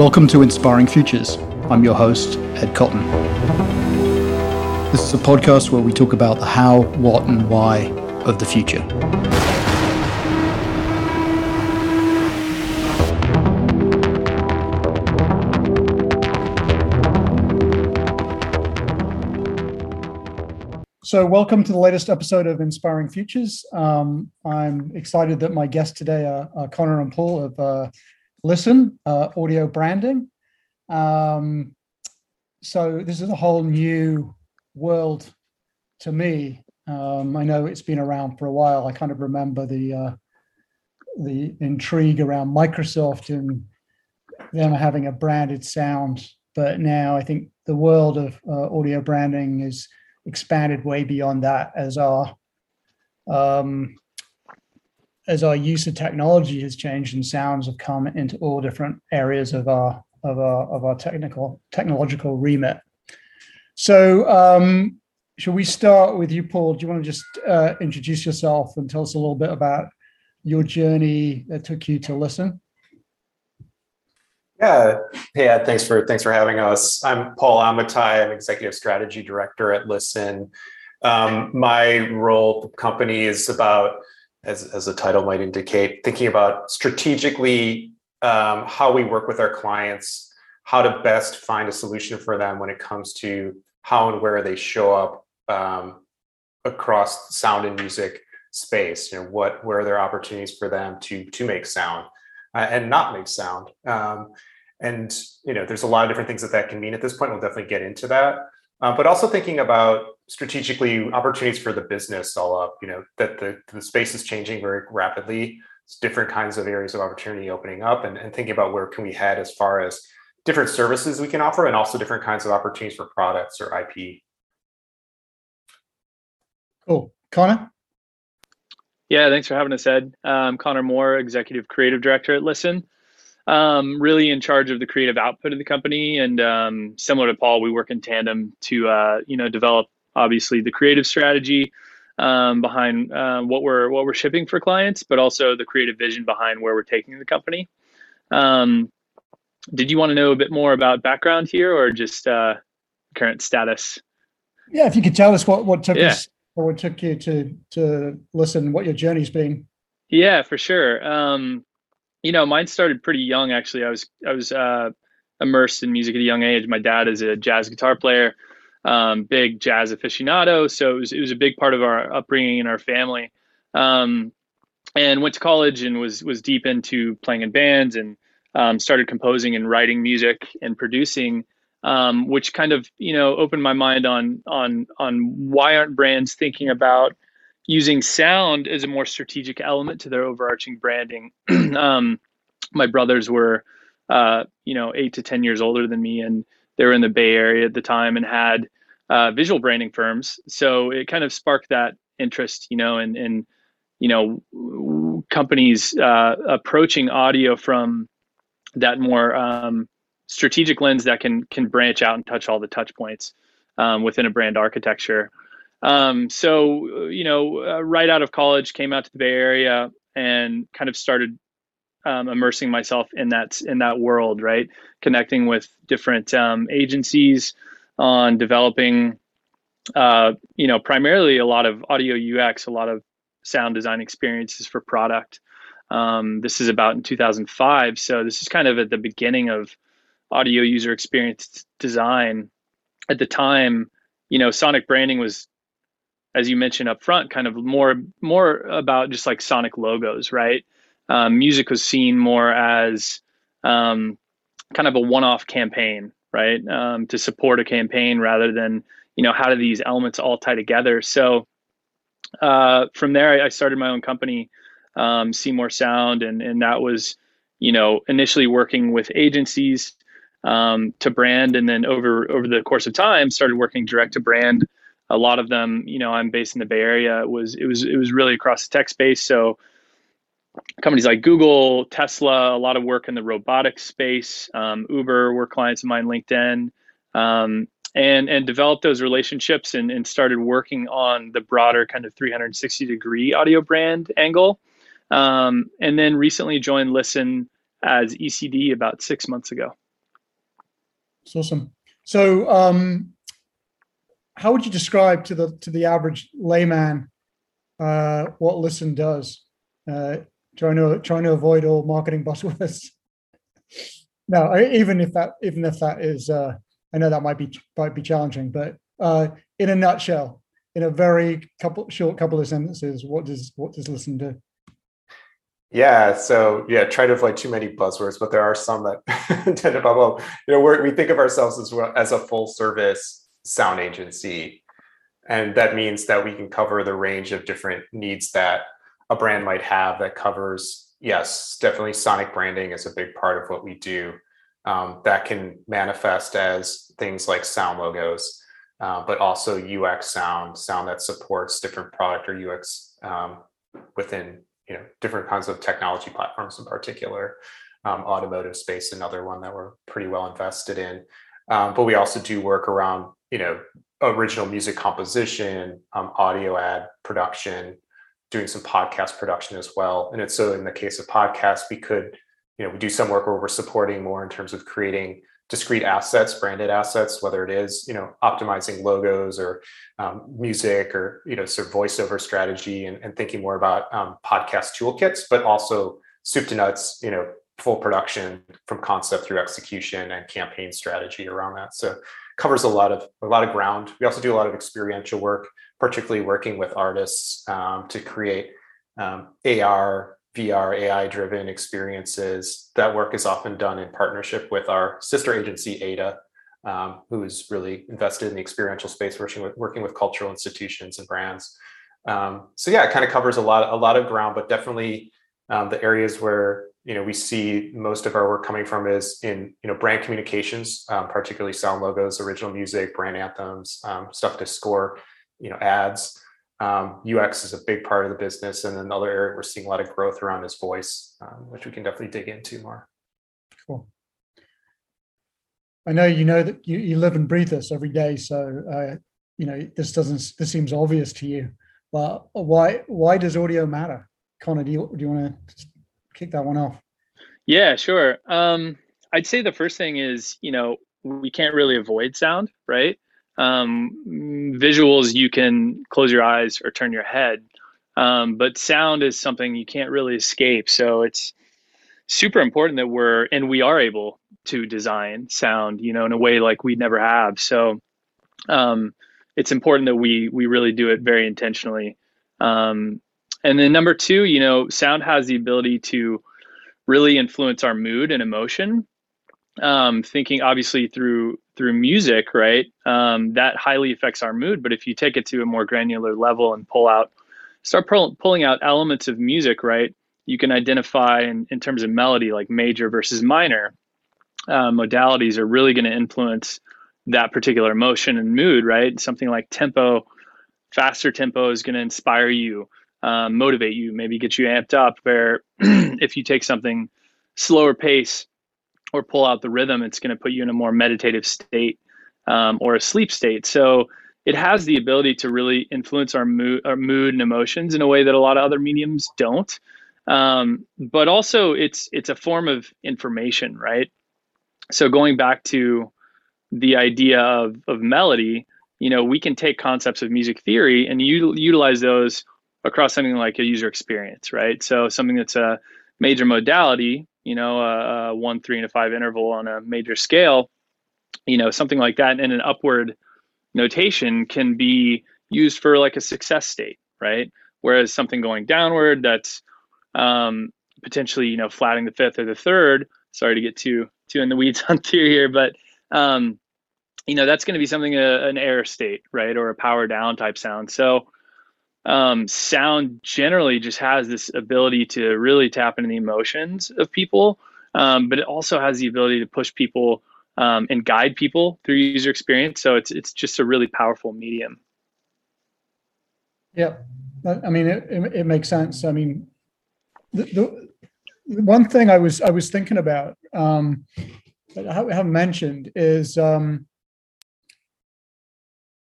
Welcome to Inspiring Futures. I'm your host, Ed Cotton. This is a podcast where we talk about the how, what, and why of the future. So welcome to the latest episode of Inspiring Futures. I'm excited that my guests today are Connor and Paul of Listen, audio branding. So this is a whole new world to me. I know it's been around for a while. I kind of remember the intrigue around Microsoft and them having a branded sound. But now I think the world of audio branding is expanded way beyond that as our use of technology has changed and sounds have come into all different areas of our technological remit. So should we start with you, Paul? Do you want to just introduce yourself and tell us a little bit about your journey that took you to Listen? Yeah. Hey, Ed, thanks for having us. I'm Paul Amatai. I'm Executive Strategy Director at Listen. My role at the company is about, as the title might indicate, thinking about strategically how we work with our clients, how to best find a solution for them when it comes to how and where they show up across sound and music space. You know, where are there opportunities for them to make sound and not make sound? And, you know, there's a lot of different things that can mean at this point. We'll definitely get into that. But also thinking about strategically opportunities for the business all up, you know, that the space is changing very rapidly. It's different kinds of areas of opportunity opening up and thinking about where can we head as far as different services we can offer and also different kinds of opportunities for products or IP. Cool. Connor? Yeah, thanks for having us, Ed. I'm Connor Moore, Executive Creative Director at Listen. Really in charge of the creative output of the company, and similar to Paul, we work in tandem to develop obviously the creative strategy behind what we're shipping for clients, but also the creative vision behind where we're taking the company. Did you want to know a bit more about background here, or just current status? Yeah, if you could tell us what took you to Listen, what your journey's been. Yeah, for sure. You know, mine started pretty young, actually. I was immersed in music at a young age. My dad is a jazz guitar player, big jazz aficionado. So it was a big part of our upbringing in our family. And went to college and was deep into playing in bands and started composing and writing music and producing, which kind of, you know, opened my mind on why aren't brands thinking about using sound as a more strategic element to their overarching branding. My brothers were, 8 to 10 years older than me, and they were in the Bay Area at the time and had visual branding firms. So it kind of sparked that interest, you know, and companies approaching audio from that more strategic lens that can branch out and touch all the touch points within a brand architecture. Right out of college, came out to the Bay Area and kind of started immersing myself in that world, right? Connecting with different agencies on developing, primarily a lot of audio UX, a lot of sound design experiences for product. This is about in 2005. So this is kind of at the beginning of audio user experience design. At the time, you know, sonic branding was, as you mentioned up front, kind of more about just like sonic logos, right? Music was seen more as kind of a one-off campaign, right? To support a campaign rather than, you know, how do these elements all tie together? So from there, I started my own company, Seymour Sound, and that was, you know, initially working with agencies to brand, and then over the course of time, started working direct to brand. A lot of them, you know, I'm based in the Bay Area. It was really across the tech space. So companies like Google, Tesla, a lot of work in the robotics space, Uber were clients of mine, LinkedIn, and developed those relationships and started working on the broader kind of 360-degree audio brand angle. And then recently joined Listen as ECD about 6 months ago. It's awesome. So how would you describe to the average layman what Listen does? Trying to avoid all marketing buzzwords. No, even if that is, I know that might be challenging, but in a nutshell, in a very short couple of sentences, what does Listen do? Yeah. So yeah, try to avoid too many buzzwords, but there are some that tend to bubble up. You know, we think of ourselves as a full service sound agency. And that means that we can cover the range of different needs that a brand might have that covers, yes, definitely sonic branding is a big part of what we do. That can manifest as things like sound logos, but also UX sound that supports different product or UX within different kinds of technology platforms in particular. Automotive space, another one that we're pretty well invested in. But we also do work around, original music composition, audio ad production, doing some podcast production as well. And it's so in the case of podcasts, we could, we do some work where we're supporting more in terms of creating discrete assets, branded assets, whether it is, optimizing logos or music or, sort of voiceover strategy and thinking more about podcast toolkits, but also soup to nuts, full production from concept through execution and campaign strategy around that. So covers a lot of ground. We also do a lot of experiential work, particularly working with artists to create AR, VR, AI-driven experiences. That work is often done in partnership with our sister agency, Ada, who is really invested in the experiential space, working with cultural institutions and brands. So yeah, it kind of covers a lot of ground, but definitely the areas where we see most of our work coming from is in brand communications, particularly sound logos, original music, brand anthems, stuff to score, ads. UX is a big part of the business. And another area we're seeing a lot of growth around is voice, which we can definitely dig into more. Cool. I know, that you live and breathe this every day. So, this seems obvious to you, but why does audio matter? Connor, do you want to kick that one off? Yeah, sure. I'd say the first thing is, we can't really avoid sound, right? Visuals, you can close your eyes or turn your head. But sound is something you can't really escape. So it's super important that we are able to design sound, in a way like we never have. So, it's important that we really do it very intentionally. And then number two, sound has the ability to really influence our mood and emotion. Thinking obviously through music, right? That highly affects our mood. But if you take it to a more granular level and start pulling out elements of music, right? You can identify in terms of melody, like major versus minor modalities are really going to influence that particular emotion and mood, right? Something like tempo, faster tempo is going to inspire you, motivate you, maybe get you amped up, where if you take something slower pace, or pull out the rhythm, it's going to put you in a more meditative state or a sleep state. So it has the ability to really influence our mood and emotions in a way that a lot of other mediums don't. But also it's a form of information, right? So going back to the idea of melody, we can take concepts of music theory and utilize those across something like a user experience, right? So something that's a major modality, a 1, 3, and a 5 interval on a major scale, something like that in an upward notation can be used for like a success state, right? Whereas something going downward that's potentially, flatting the fifth or the third, sorry to get too in the weeds on theory here, but, that's going to be something, an error state, right? Or a power down type sound. So sound generally just has this ability to really tap into the emotions of people, but it also has the ability to push people and guide people through user experience. So it's just a really powerful medium. Yeah, I mean it makes sense. I mean, the one thing I was thinking about that I haven't mentioned is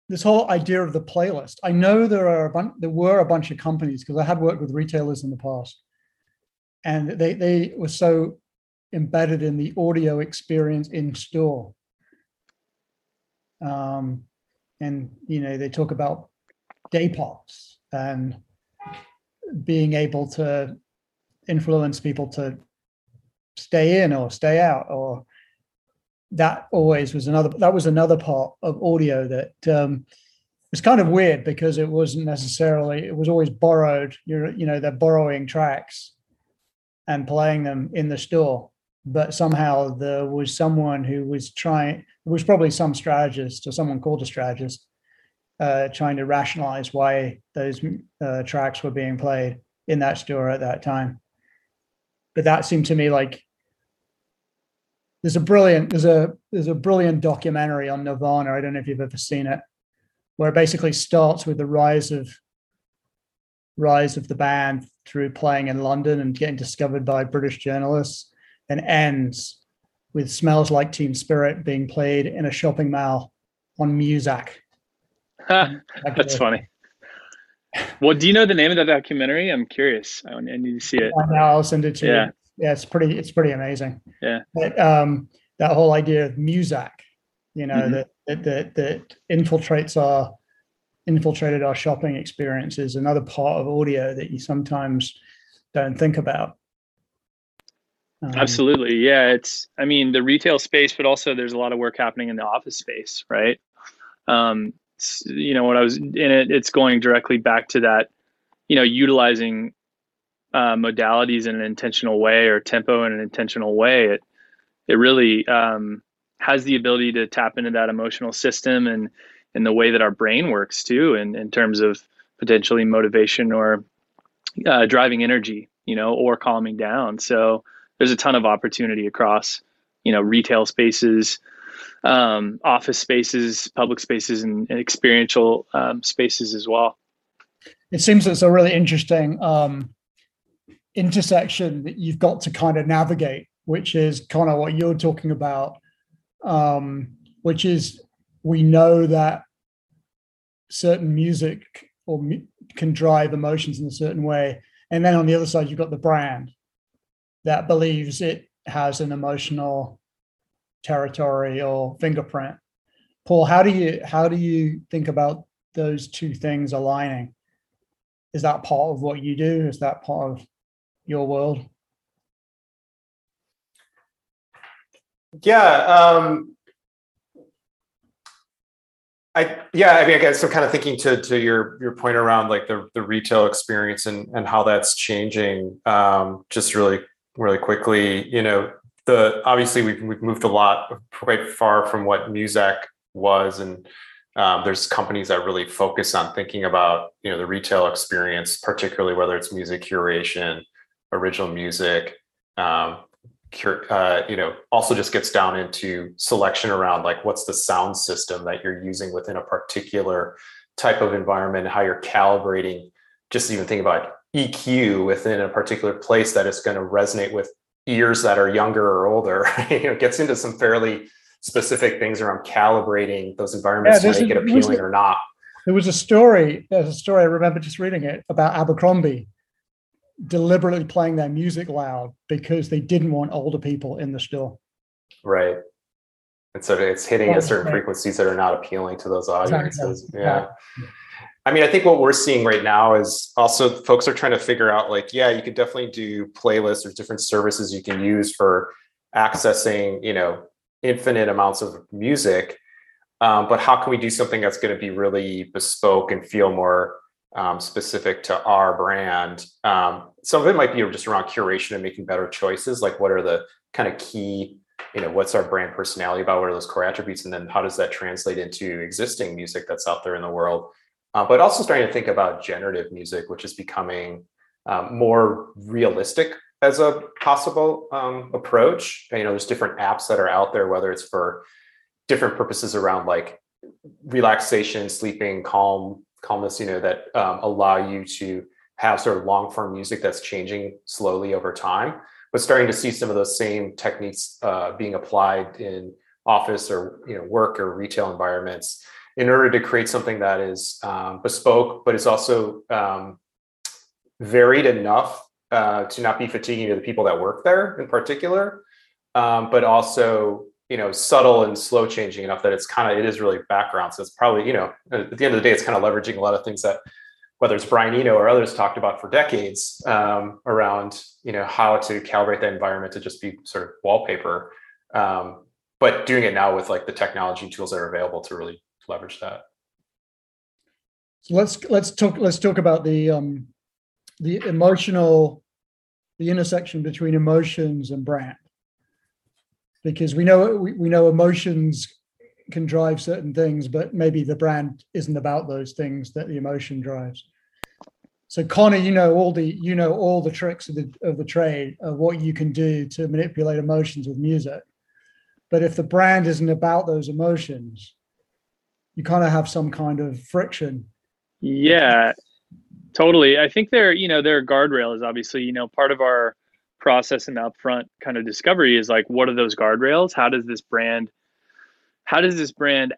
this whole idea of the playlist. I know there were a bunch of companies, because I had worked with retailers in the past, and they were so embedded in the audio experience in store And, you know, they talk about day parts and being able to influence people to stay in or stay out, or that always was another, that was another part of audio that was kind of weird because it wasn't necessarily, it was always borrowed. You know, they're borrowing tracks and playing them in the store. But somehow there was someone who was trying, it was probably some strategist or someone called a strategist, trying to rationalize why those tracks were being played in that store at that time. But that seemed to me like there's a brilliant documentary on Nirvana. I don't know if you've ever seen it, where it basically starts with the rise of the band through playing in London and getting discovered by British journalists, and ends with Smells Like Teen Spirit being played in a shopping mall on Muzak. That's funny. Well, do you know the name of that documentary? I'm curious. I need to see it. I'll send it to you. Yeah, it's pretty amazing. Yeah. But that whole idea of Muzak, you know, mm-hmm. that infiltrated our shopping experience is another part of audio that you sometimes don't think about. Absolutely. Yeah. It's, I mean, the retail space, but also there's a lot of work happening in the office space, right? You know, when I was in it, it's going directly back to that, you know, utilizing modalities in an intentional way, or tempo in an intentional way. It really has the ability to tap into that emotional system and the way that our brain works too, in terms of potentially motivation or driving energy, you know, or calming down. So there's a ton of opportunity across, you know, retail spaces, office spaces, public spaces, and experiential spaces as well. It seems it's a really interesting intersection that you've got to kind of navigate, which is kind of what you're talking about, which is we know that certain music or can drive emotions in a certain way. And then on the other side, you've got the brand that believes it has an emotional territory or fingerprint. Paul, how do you think about those two things aligning? Is that part of what you do? Is that part of your world? Yeah. I guess I'm kind of thinking to your point around like the retail experience and how that's changing just really quickly. You know, obviously we've moved a lot, quite far from what Muzak was, and there's companies that really focus on thinking about, you know, the retail experience, particularly whether it's music curation, original music, you know, also just gets down into selection around like what's the sound system that you're using within a particular type of environment, how you're calibrating, just even think about EQ within a particular place that is going to resonate with ears that are younger or older. You know, it gets into some fairly specific things around calibrating those environments to make it appealing or not. There's a story I remember just reading it about Abercrombie deliberately playing their music loud because they didn't want older people in the store. Right. And so it's hitting at certain frequencies that are not appealing to those audiences. Exactly. Yeah. I mean, I think what we're seeing right now is also folks are trying to figure out like, yeah, you could definitely do playlists. There's different services you can use for accessing, you know, infinite amounts of music. But how can we do something that's going to be really bespoke and feel more specific to our brand? Some of it might be just around curation and making better choices. Like what are the kind of key, you know, what's our brand personality about? What are those core attributes? And then how does that translate into existing music that's out there in the world? But also starting to think about generative music, which is becoming more realistic as a possible approach. You know, there's different apps that are out there, whether it's for different purposes around like relaxation, sleeping, calmness, you know, that allow you to have sort of long form music that's changing slowly over time, but starting to see some of those same techniques being applied in office or, you know, work or retail environments, in order to create something that is bespoke, but it's also varied enough to not be fatiguing to the people that work there in particular, but also you know, subtle and slow changing enough that it's kind of, it is really background. So it's probably, you know, at the end of the day, it's kind of leveraging a lot of things that, whether it's Brian Eno or others talked about for decades, around, you know, how to calibrate the environment to just be sort of wallpaper. But doing it now with like the technology tools that are available to really leverage that. So let's talk about the intersection between emotions and brand, because we know emotions can drive certain things, but maybe the brand isn't about those things that the emotion drives. So Connor, you know all the tricks of the trade of what you can do to manipulate emotions with music. But if the brand isn't about those emotions, you kind of have some kind of friction. Yeah, totally. I think there are guardrails. Obviously, you know, part of our process and upfront kind of discovery is like, what are those guardrails? How does this brand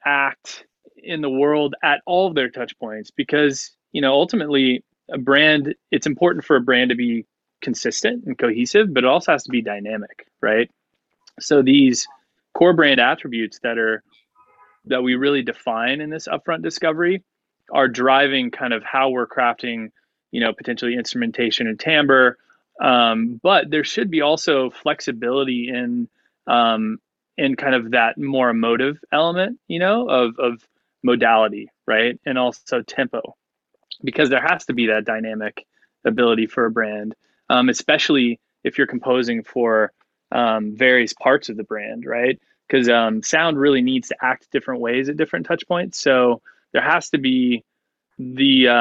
act in the world at all of their touch points? Because, you know, ultimately a brand, it's important for a brand to be consistent and cohesive, but it also has to be dynamic, right? So these core brand attributes that we really define in this upfront discovery are driving kind of how we're crafting, you know, potentially instrumentation and timbre. But there should be also flexibility in kind of that more emotive element, you know, of modality, right? And also tempo, because there has to be that dynamic ability for a brand, especially if you're composing for various parts of the brand, right? Because sound really needs to act different ways at different touch points. So there has to be there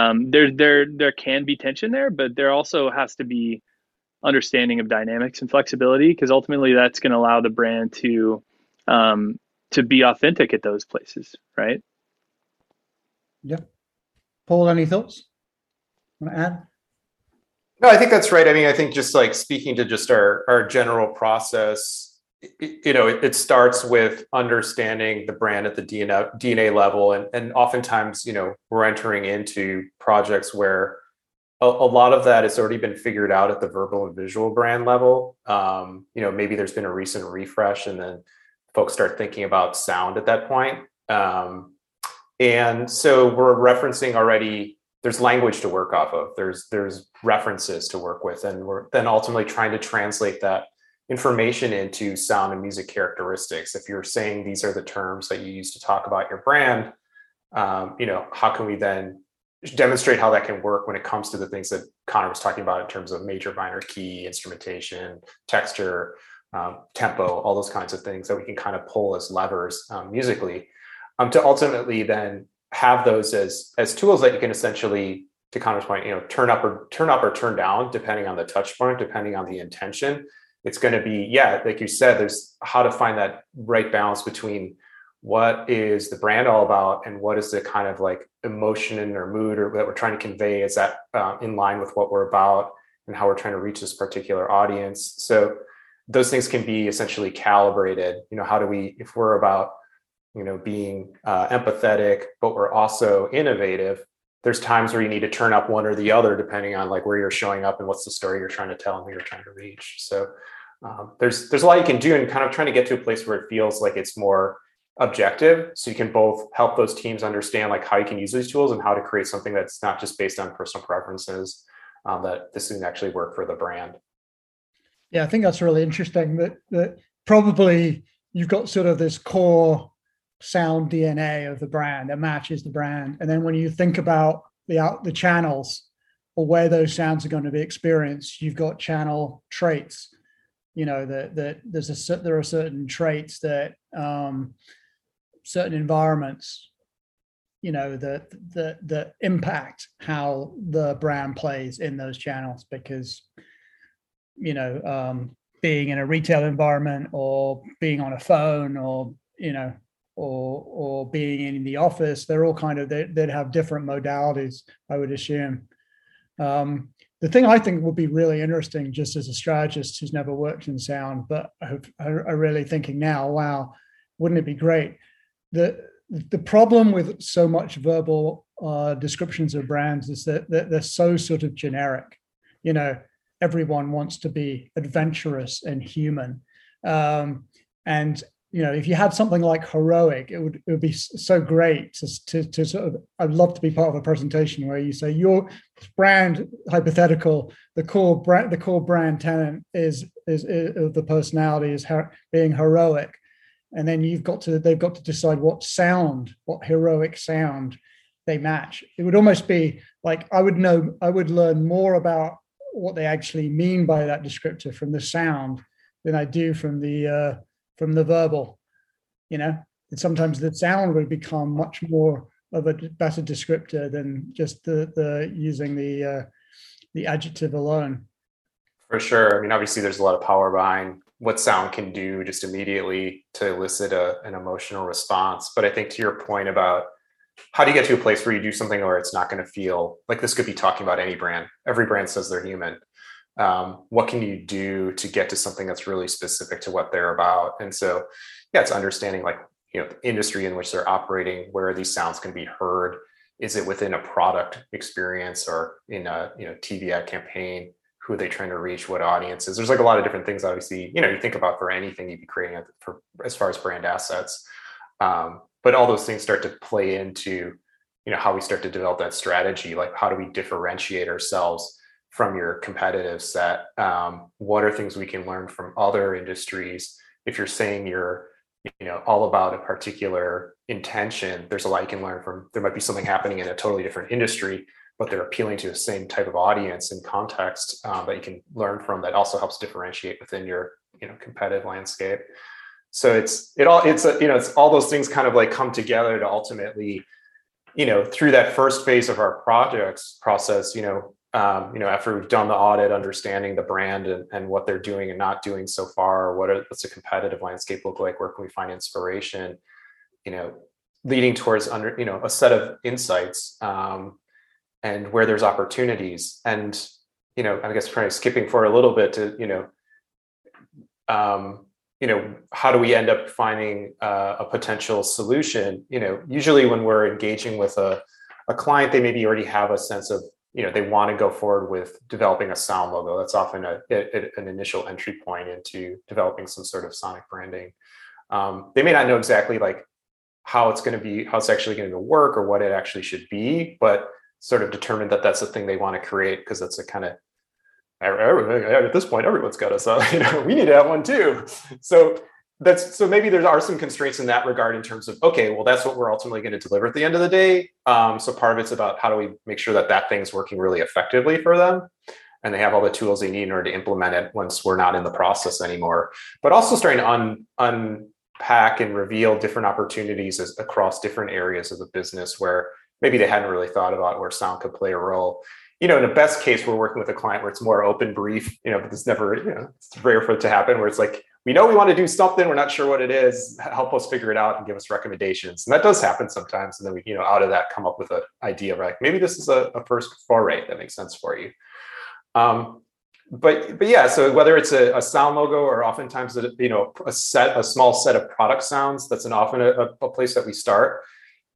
can be tension there, but there also has to be understanding of dynamics and flexibility, because ultimately that's going to allow the brand to be authentic at those places, right? Yeah. Paul, any thoughts? Want to add? No, I think that's right. I mean, I think just like speaking to just our general process, you know, it starts with understanding the brand at the DNA level. And oftentimes, you know, we're entering into projects where a lot of that has already been figured out at the verbal and visual brand level. You know, maybe there's been a recent refresh and then folks start thinking about sound at that point. And so we're referencing already, there's language to work off of, there's references to work with, and we're then ultimately trying to translate that information into sound and music characteristics. If you're saying these are the terms that you use to talk about your brand, you know, how can we then demonstrate how that can work when it comes to the things that Connor was talking about in terms of major, minor key, instrumentation, texture, tempo, all those kinds of things that we can kind of pull as levers musically, to ultimately then have those as tools that you can essentially, to Connor's point, you know, turn up or turn down, depending on the touch point, depending on the intention. It's going to be, yeah, like you said, there's how to find that right balance between what is the brand all about and what is the kind of like emotion or mood or that we're trying to convey. Is that in line with what we're about and how we're trying to reach this particular audience? So those things can be essentially calibrated. You know, how do we, if we're about, you know, being empathetic, but we're also innovative, there's times where you need to turn up one or the other, depending on like where you're showing up and what's the story you're trying to tell and who you're trying to reach. So there's a lot you can do, and kind of trying to get to a place where it feels like it's more objective. So you can both help those teams understand like how you can use these tools and how to create something that's not just based on personal preferences, that this can actually work for the brand. Yeah, I think that's really interesting that probably you've got sort of this core sound DNA of the brand that matches the brand. And then when you think about the channels or where those sounds are going to be experienced, you've got channel traits, you know, there are certain traits that certain environments, you know, that impact how the brand plays in those channels, because, you know, being in a retail environment or being on a phone or, you know, or being in the office, they're all kind of, they'd have different modalities, I would assume. The thing I think would be really interesting, just as a strategist who's never worked in sound, but I'm really thinking now, wow, wouldn't it be great? The problem with so much verbal descriptions of brands is that they're so sort of generic. You know, everyone wants to be adventurous and human. And you know, if you had something like Heroic, it would be so great to sort of, I'd love to be part of a presentation where you say your brand hypothetical, the core brand tenant is the personality is being heroic, and then they've got to decide what heroic sound they match. It would almost be like I would learn more about what they actually mean by that descriptor from the sound than I do from the verbal, you know. And sometimes the sound would become much more of a better descriptor than just the using the adjective alone. For sure. I mean, obviously there's a lot of power behind what sound can do just immediately to elicit an emotional response. But I think to your point about how do you get to a place where you do something where it's not going to feel like, this could be talking about any brand. Every brand says they're human. What can you do to get to something that's really specific to what they're about? And so, yeah, it's understanding, like, you know, the industry in which they're operating, where these sounds can be heard. Is it within a product experience or in a, you know, TV ad campaign? Who are they trying to reach? What audiences? There's like a lot of different things, obviously, you know, you think about for anything you'd be creating for, as far as brand assets. But all those things start to play into, you know, how we start to develop that strategy. Like, how do we differentiate ourselves from your competitive set? What are things we can learn from other industries? If you're saying you're, you know, all about a particular intention, there's a lot you can learn from. There might be something happening in a totally different industry, but they're appealing to the same type of audience and context that you can learn from. That also helps differentiate within your, you know, competitive landscape. So it's all those things kind of like come together to ultimately, you know, through that first phase of our projects process, after we've done the audit, understanding the brand and what they're doing and not doing so far, what's the competitive landscape look like, where can we find inspiration, you know, leading towards a set of insights and where there's opportunities. And, you know, I guess kind of skipping forward a little bit to, how do we end up finding a potential solution? You know, usually when we're engaging with a client, they maybe already have a sense of, you know, they want to go forward with developing a sound logo. That's often an initial entry point into developing some sort of sonic branding. They may not know exactly like how it's actually going to work or what it actually should be, but sort of determined that that's the thing they want to create, because that's a kind of, at this point, everyone's got us. You know, we need to have one too. So maybe there are some constraints in that regard in terms of, okay, well, that's what we're ultimately going to deliver at the end of the day. So part of it's about how do we make sure that thing's working really effectively for them, and they have all the tools they need in order to implement it once we're not in the process anymore. But also starting to unpack and reveal different opportunities across different areas of the business where maybe they hadn't really thought about where sound could play a role. You know, in the best case, we're working with a client where it's more open brief, you know, but it's never, you know, it's rare for it to happen, where it's like, we know we want to do something, we're not sure what it is, help us figure it out and give us recommendations. And that does happen sometimes. And then we, you know, out of that come up with an idea of like, maybe this is a first foray that makes sense for you. But yeah, so whether it's a sound logo or oftentimes, a small set of product sounds, that's often a place that we start.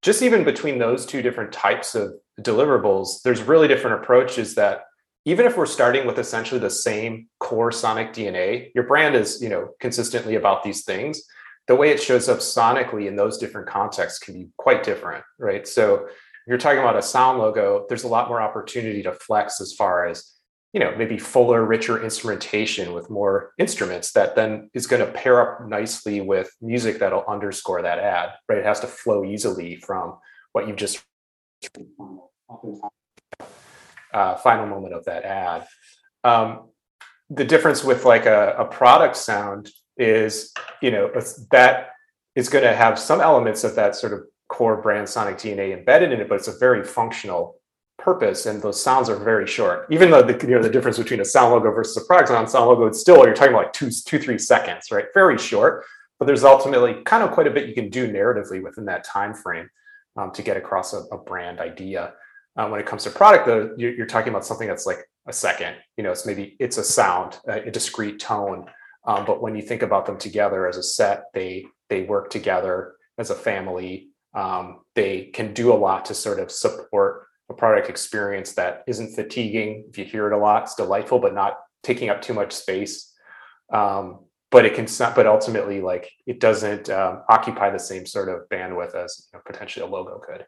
Just even between those two different types of deliverables, there's really different approaches that, even if we're starting with essentially the same core sonic DNA, your brand is, you know, consistently about these things, the way it shows up sonically in those different contexts can be quite different, right? So if you're talking about a sound logo, there's a lot more opportunity to flex as far as, you know, maybe fuller, richer instrumentation with more instruments that then is going to pair up nicely with music that'll underscore that ad, right? It has to flow easily from what you've just final moment of that ad. The difference with like a product sound is, you know, that is going to have some elements of that sort of core brand sonic DNA embedded in it, but it's a very functional purpose, and those sounds are very short. Even though the difference between a sound logo versus a product sound logo, it's still, you're talking about like 2-3 seconds, right? Very short, but there's ultimately kind of quite a bit you can do narratively within that time frame to get across a brand idea. When it comes to product, though, you're talking about something that's like a second, you know, it's a sound, a discrete tone. But when you think about them together as a set, they work together as a family. They can do a lot to sort of support a product experience that isn't fatiguing. If you hear it a lot, it's delightful, but not taking up too much space. but it can, but ultimately, like, it doesn't occupy the same sort of bandwidth as, you know, potentially a logo could.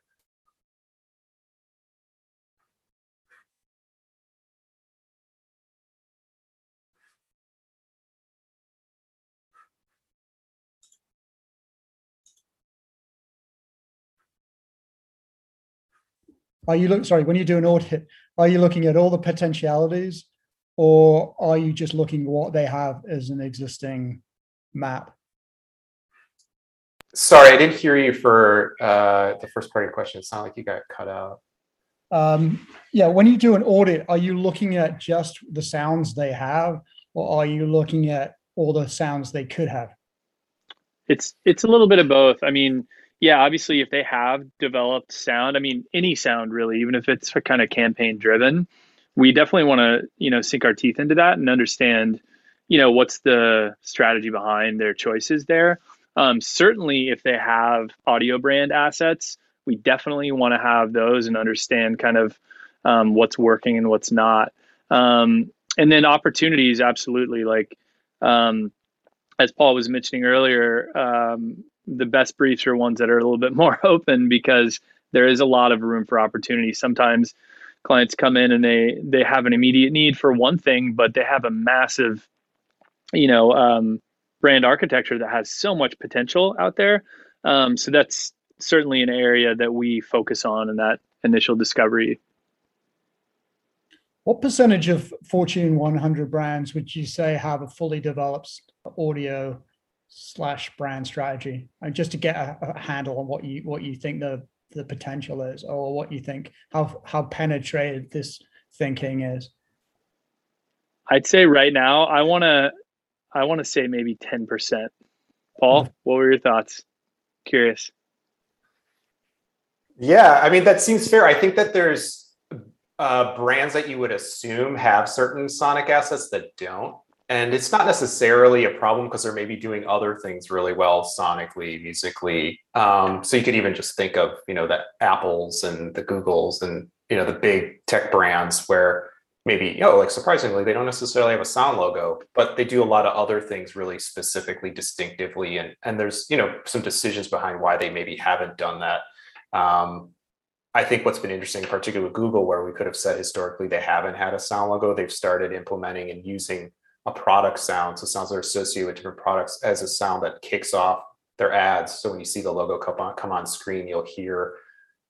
Are you look, sorry, when you do an audit, are you looking at all the potentialities, or are you just looking at what they have as an existing map? Sorry, I didn't hear you for the first part of your question. It sounded like you got cut out. Yeah, when you do an audit, are you looking at just the sounds they have, or are you looking at all the sounds they could have? It's a little bit of both. I mean, yeah, obviously, if they have developed sound, I mean, any sound really, even if it's kind of campaign driven, we definitely want to, you know, sink our teeth into that and understand, you know, what's the strategy behind their choices there. Certainly, if they have audio brand assets, we definitely want to have those and understand kind of what's working and what's not. And then opportunities, absolutely. Like, as Paul was mentioning earlier, the best briefs are ones that are a little bit more open, because there is a lot of room for opportunity. Sometimes clients come in and they have an immediate need for one thing, but they have a massive, you know, brand architecture that has so much potential out there. So that's certainly an area that we focus on in that initial discovery. What percentage of Fortune 100 brands would you say have a fully developed audio / brand strategy, and just to get a handle on what you think the potential is, or what you think how penetrated this thinking is? I'd say right now I want to say maybe 10%. Paul, what were your thoughts? Curious. Yeah, I mean, that seems fair. I think that there's brands that you would assume have certain sonic assets that don't. And it's not necessarily a problem, because they're maybe doing other things really well sonically, musically. So you could even just think of, you know, the Apples and the Googles and, you know, the big tech brands where maybe, you know, like, surprisingly, they don't necessarily have a sound logo, but they do a lot of other things really specifically, distinctively. And there's, you know, some decisions behind why they maybe haven't done that. I think what's been interesting, particularly with Google, where we could have said historically they haven't had a sound logo, they've started implementing and using a product sound, so sounds that are associated with different products, as a sound that kicks off their ads. So when you see the logo come on screen, you'll hear,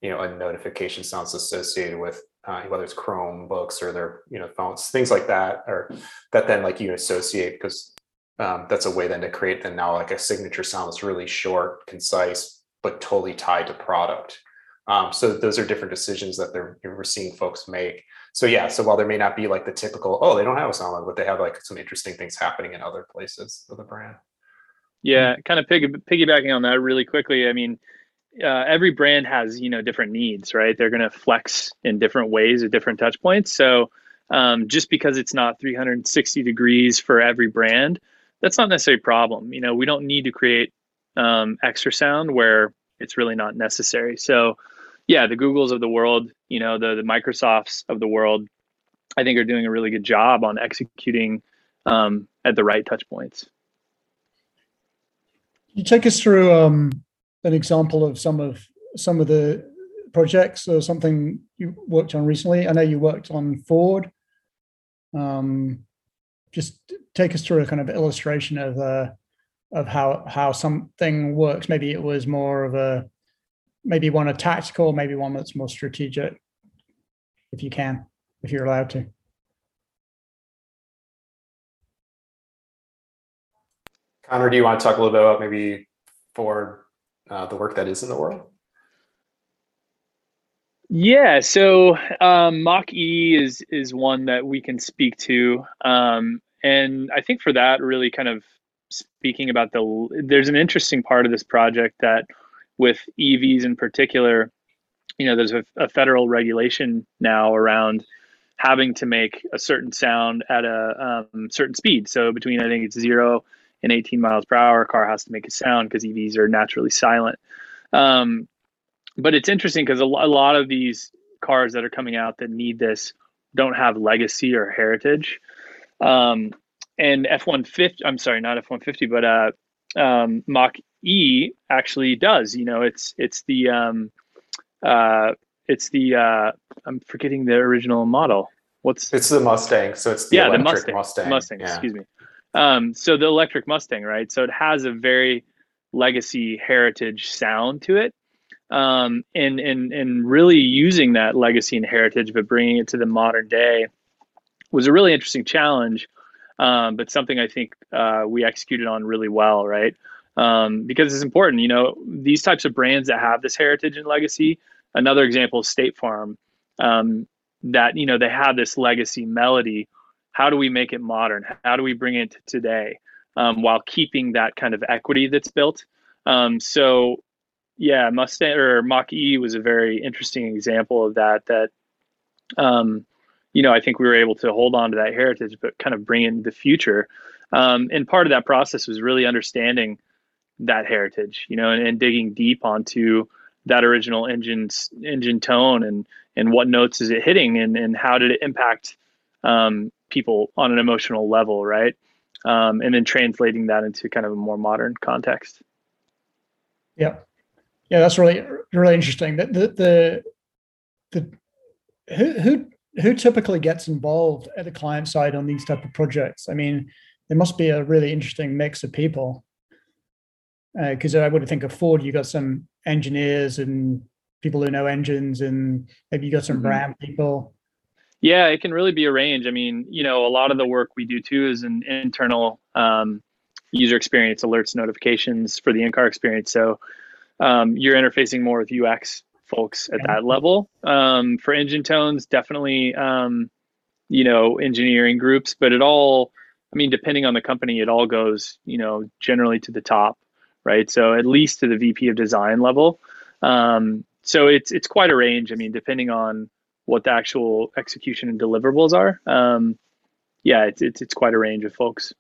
you know, a notification sounds associated with whether it's Chromebooks or their, you know, phones, things like that, or that then, like, you associate, because that's a way then to create then now like a signature sound that's really short, concise, but totally tied to product. So those are different decisions that we're seeing folks make. So yeah, so while there may not be like the typical, oh, they don't have a sound logo, but they have like some interesting things happening in other places of the brand. Yeah, kind of piggybacking on that really quickly. I mean, every brand has, you know, different needs, right? They're going to flex in different ways at different touch points. So just because it's not 360 degrees for every brand, that's not necessarily a problem. You know, we don't need to create extra sound where it's really not necessary. So yeah, the Googles of the world, you know, the Microsofts of the world, I think are doing a really good job on executing at the right touch points. Can you take us through an example of some of the projects or something you worked on recently? I know you worked on Ford. Just take us through a kind of illustration of how something works. Maybe it was more of a, maybe one a tactical, maybe one that's more strategic, if you can, if you're allowed to. Connor, do you want to talk a little bit about maybe for the work that is in the world? Yeah, so Mach-E is one that we can speak to. And I think for that, really kind of speaking about there's an interesting part of this project that with EVs in particular, you know, there's a federal regulation now around having to make a certain sound at a certain speed. So between, I think it's 0 and 18 miles per hour, a car has to make a sound because EVs are naturally silent. But it's interesting because a lot of these cars that are coming out that need this don't have legacy or heritage. And F-150, I'm sorry, not F-150, but Mach-E actually does. You know, it's the I'm forgetting the original model. It's the Mustang. So it's the electric Mustang. Mustang, excuse me. So the electric Mustang, right? So it has a very legacy heritage sound to it. And really using that legacy and heritage, but bringing it to the modern day was a really interesting challenge. But something I think we executed on really well, right? Because it's important, you know, these types of brands that have this heritage and legacy. Another example is State Farm, that, you know, they have this legacy melody. How do we make it modern? How do we bring it to today while keeping that kind of equity that's built? So yeah, Mustang or Mach-E was a very interesting example of that, you know, I think we were able to hold on to that heritage, but kind of bring in the future. And part of that process was really understanding that heritage, you know, and digging deep onto that original engine tone and what notes is it hitting and how did it impact people on an emotional level, right? And then translating that into kind of a more modern context. Yeah. Yeah, that's really, really interesting. Who typically gets involved at the client side on these type of projects? I mean, there must be a really interesting mix of people. Because I would think of Ford, you got some engineers and people who know engines, and maybe you got some brand people. Yeah, it can really be a range. I mean, you know, a lot of the work we do too is an internal user experience alerts, notifications for the in-car experience. So you're interfacing more with UX folks at that level. For engine tones, definitely, you know, engineering groups, but it all, I mean, depending on the company, it all goes, you know, generally to the top, right? So at least to the VP of design level. So it's quite a range. I mean, depending on what the actual execution and deliverables are. Yeah, it's quite a range of folks.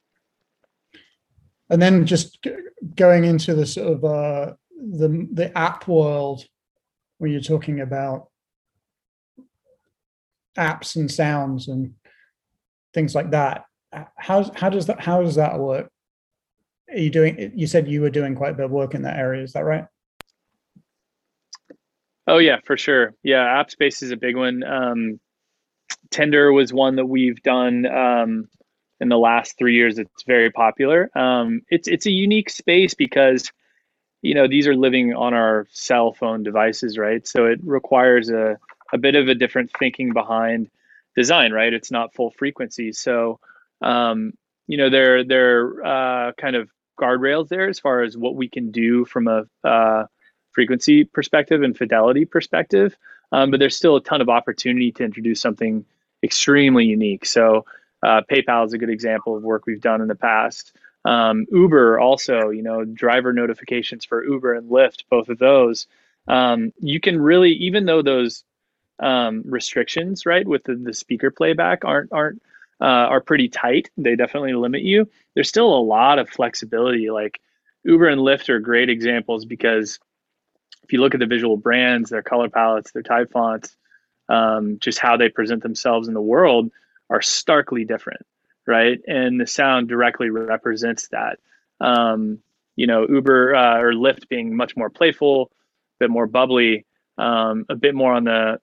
And then just going into the sort of the app world, where you're talking about apps and sounds and things like that. How does that work? Are you doing? You said you were doing quite a bit of work in that area. Is that right? Oh yeah, for sure. Yeah, app space is a big one. Tinder was one that we've done in the last 3 years. It's very popular. It's a unique space because, you know, these are living on our cell phone devices, right? So it requires a bit of a different thinking behind design, right? It's not full frequency. So, you know, there are kind of guardrails there as far as what we can do from a frequency perspective and fidelity perspective. But there's still a ton of opportunity to introduce something extremely unique. So PayPal is a good example of work we've done in the past. Uber also, you know, driver notifications for Uber and Lyft, both of those, you can really, even though those restrictions, right, with the speaker playback are pretty tight, they definitely limit you. There's still a lot of flexibility. Like Uber and Lyft are great examples because if you look at the visual brands, their color palettes, their type fonts, just how they present themselves in the world are starkly different. Right, and the sound directly represents that. You know, Uber or Lyft being much more playful, a bit more bubbly, a bit more on the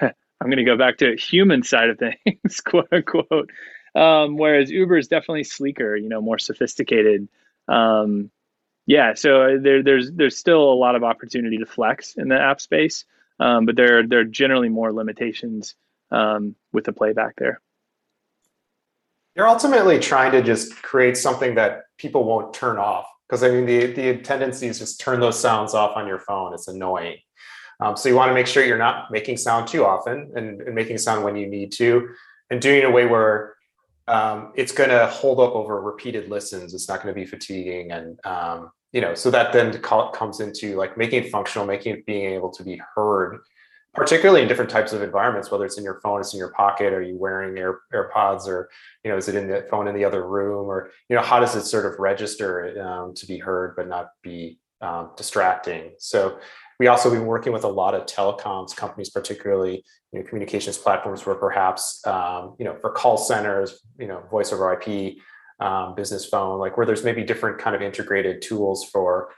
I'm going to go back to human side of things, quote unquote. Whereas Uber is definitely sleeker, you know, more sophisticated. Yeah, so there's still a lot of opportunity to flex in the app space, but there are generally more limitations with the playback there. You're ultimately trying to just create something that people won't turn off, because I mean the tendency is just turn those sounds off on your phone. It's annoying. So you want to make sure you're not making sound too often and making sound when you need to, and doing it in a way where it's going to hold up over repeated listens. It's not going to be fatiguing, and you know, so that then comes into like making it functional, making it being able to be heard, particularly in different types of environments, whether it's in your phone, it's in your pocket, are you wearing AirPods, or, you know, is it in the phone in the other room, or, you know, how does it sort of register to be heard, but not be distracting? So we also been working with a lot of telecoms companies, particularly, you know, communications platforms where perhaps, you know, for call centers, you know, voice over IP, business phone, like where there's maybe different kind of integrated tools for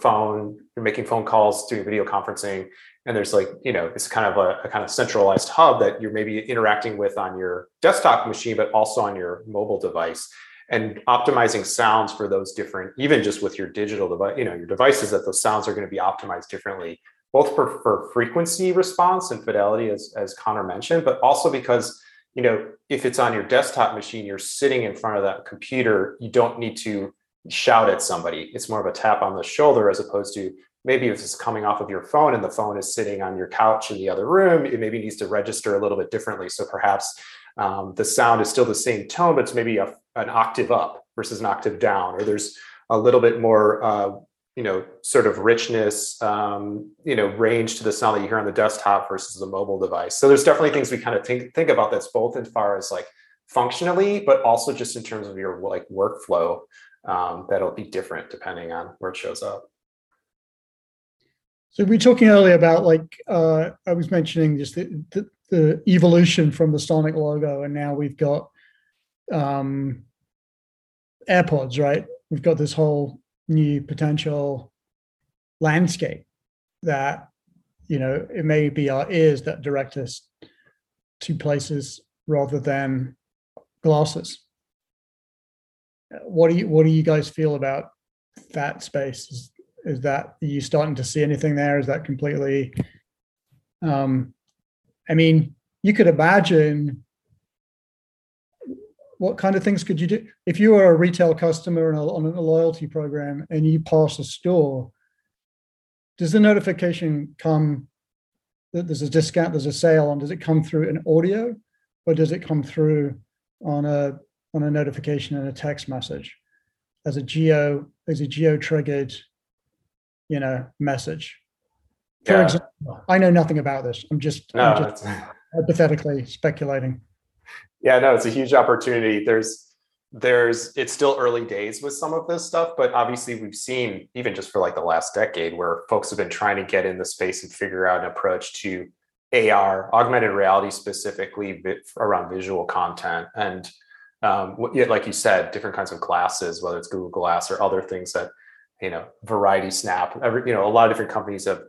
phone, you're making phone calls, doing video conferencing, and there's like, you know, it's kind of a kind of centralized hub that you're maybe interacting with on your desktop machine, but also on your mobile device, and optimizing sounds for those different, even just with your digital device, you know, your devices, that those sounds are going to be optimized differently, both for frequency response and fidelity, as Connor mentioned, but also because, you know, if it's on your desktop machine, you're sitting in front of that computer, you don't need to shout at somebody. It's more of a tap on the shoulder, as opposed to maybe if it's coming off of your phone and the phone is sitting on your couch in the other room, it maybe needs to register a little bit differently. So perhaps the sound is still the same tone, but it's maybe an octave up versus an octave down, or there's a little bit more, you know, sort of richness, you know, range to the sound that you hear on the desktop versus the mobile device. So there's definitely things we kind of think about that's both as far as like functionally, but also just in terms of your like workflow, that'll be different depending on where it shows up. So we were talking earlier about like, I was mentioning just the evolution from the Sonic logo, and now we've got AirPods, right? We've got this whole new potential landscape that, you know, it may be our ears that direct us to places rather than glasses. What do you guys feel about that space? Is that, are you starting to see anything there? Is that completely, I mean, you could imagine what kind of things could you do? If you were a retail customer and on a loyalty program and you pass a store, does the notification come that there's a discount, there's a sale, and does it come through an audio, or does it come through on a notification and a text message as a geo triggered, you know, message? For example, I know nothing about this. I'm just hypothetically speculating. Yeah, no, it's a huge opportunity. It's still early days with some of this stuff, but obviously we've seen, even just for like the last decade, where folks have been trying to get in the space and figure out an approach to AR, augmented reality, specifically around visual content. And like you said, different kinds of glasses, whether it's Google Glass or other things that, you know, Variety, Snap, a lot of different companies have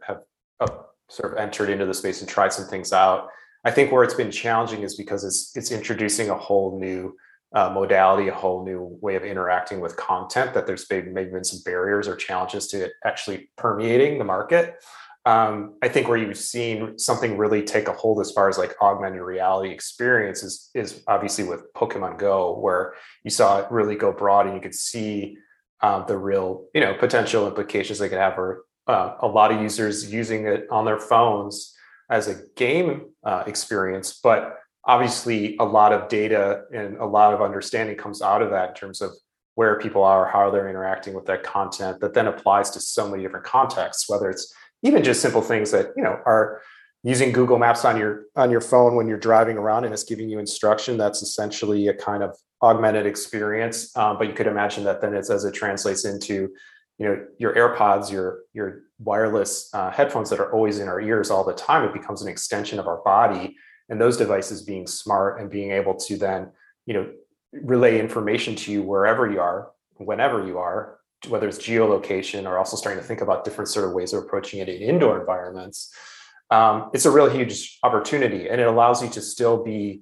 sort of entered into the space and tried some things out. I think where it's been challenging is because it's introducing a whole new modality, a whole new way of interacting with content, that there's maybe been some barriers or challenges to it actually permeating the market. I think where you've seen something really take a hold as far as like augmented reality experience is obviously with Pokemon Go, where you saw it really go broad, and you could see the real, you know, potential implications they could have for a lot of users using it on their phones as a game experience. But obviously a lot of data and a lot of understanding comes out of that in terms of where people are, how they're interacting with that content, that then applies to so many different contexts, whether it's even just simple things that, you know, are using Google Maps on your phone when you're driving around and it's giving you instruction. That's essentially a kind of augmented experience. But you could imagine that then it's, as it translates into, you know, your AirPods, your wireless headphones that are always in our ears all the time, it becomes an extension of our body, and those devices being smart and being able to then, you know, relay information to you wherever you are, whenever you are, whether it's geolocation or also starting to think about different sort of ways of approaching it in indoor environments. It's a real huge opportunity, and it allows you to still be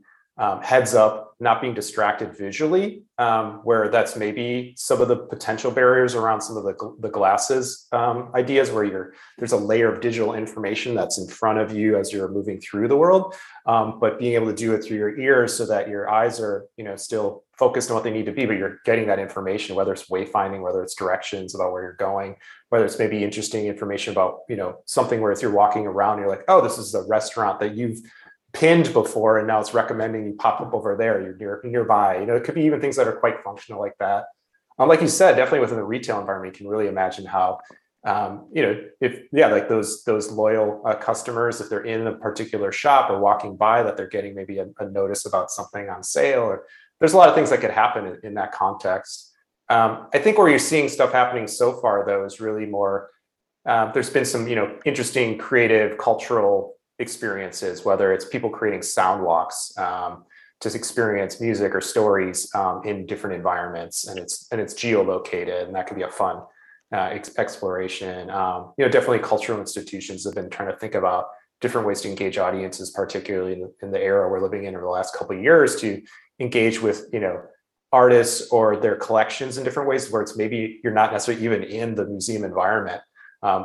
heads up, not being distracted visually, where that's maybe some of the potential barriers around some of the glasses ideas, where there's a layer of digital information that's in front of you as you're moving through the world, but being able to do it through your ears so that your eyes are, you know, still focused on what they need to be, but you're getting that information, whether it's wayfinding, whether it's directions about where you're going, whether it's maybe interesting information about, you know, something where if you're walking around, you're like, oh, this is a restaurant that you've pinned before, and now it's recommending you pop up over there, you're nearby. You know, it could be even things that are quite functional like that. Like you said, definitely within the retail environment, you can really imagine how, you know, like those loyal customers, if they're in a particular shop or walking by, that they're getting maybe a notice about something on sale, or there's a lot of things that could happen in that context. I think where you're seeing stuff happening so far, though, is really more, there's been some, you know, interesting creative cultural experiences, whether it's people creating sound walks, to experience music or stories in different environments, and it's geolocated, and that could be a fun exploration. Definitely cultural institutions have been trying to think about different ways to engage audiences, particularly in the era we're living in over the last couple of years, to engage with, artists or their collections in different ways where it's maybe you're not necessarily even in the museum environment,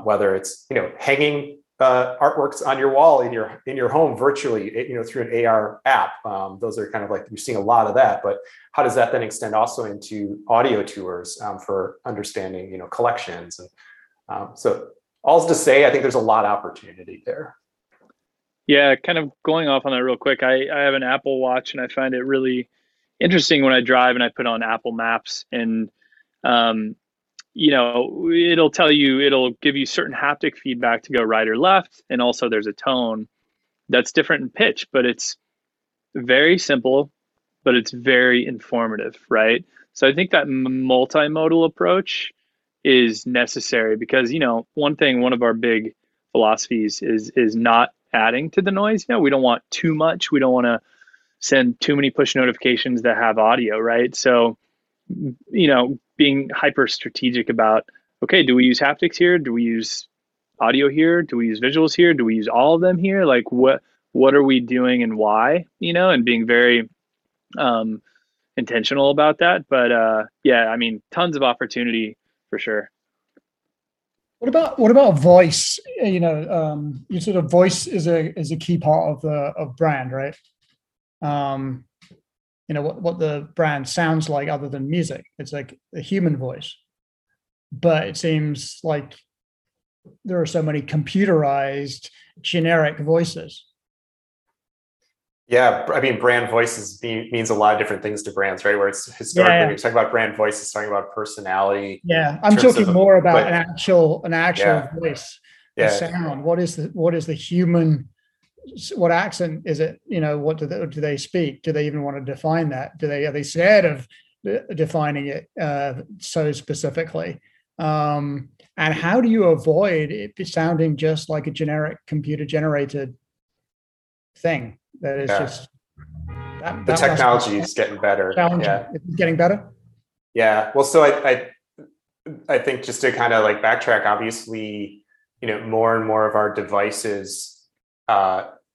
whether it's, hanging artworks on your wall in your home virtually, through an AR app. Those are kind of like, you're seeing a lot of that, but how does that then extend also into audio tours for understanding, collections? And so all's to say, I think there's a lot of opportunity there. Yeah, kind of going off on that real quick. I have an Apple Watch, and I find it really interesting when I drive and I put on Apple Maps, and it'll give you certain haptic feedback to go right or left. And also there's a tone that's different in pitch, but it's very simple, but it's very informative, right? So I think that multimodal approach is necessary because, one of our big philosophies is not adding to the noise. We don't want too much. We don't want to send too many push notifications that have audio, right? So, being hyper strategic about, okay, do we use haptics here? Do we use audio here? Do we use visuals here? Do we use all of them here? Like what are we doing and why, and being very intentional about that. But tons of opportunity for sure. What about voice? Your sort of voice is a key part of the brand, right? What the brand sounds like other than music. It's like a human voice, but it seems like there are so many computerized generic voices. Yeah. I mean, brand voices means a lot of different things to brands, right? Where it's historically, When you're talking about brand voices, talking about personality. Yeah. I'm talking more about an actual voice, a sound. What is the human, what accent is it? What do they speak? Do they even want to define that? Are they scared of defining it so specifically? And how do you avoid it sounding just like a generic computer generated thing that is just that, the technology is getting better. It's getting better. Yeah. Well, so I think just to kind of like backtrack, obviously, more and more of our devices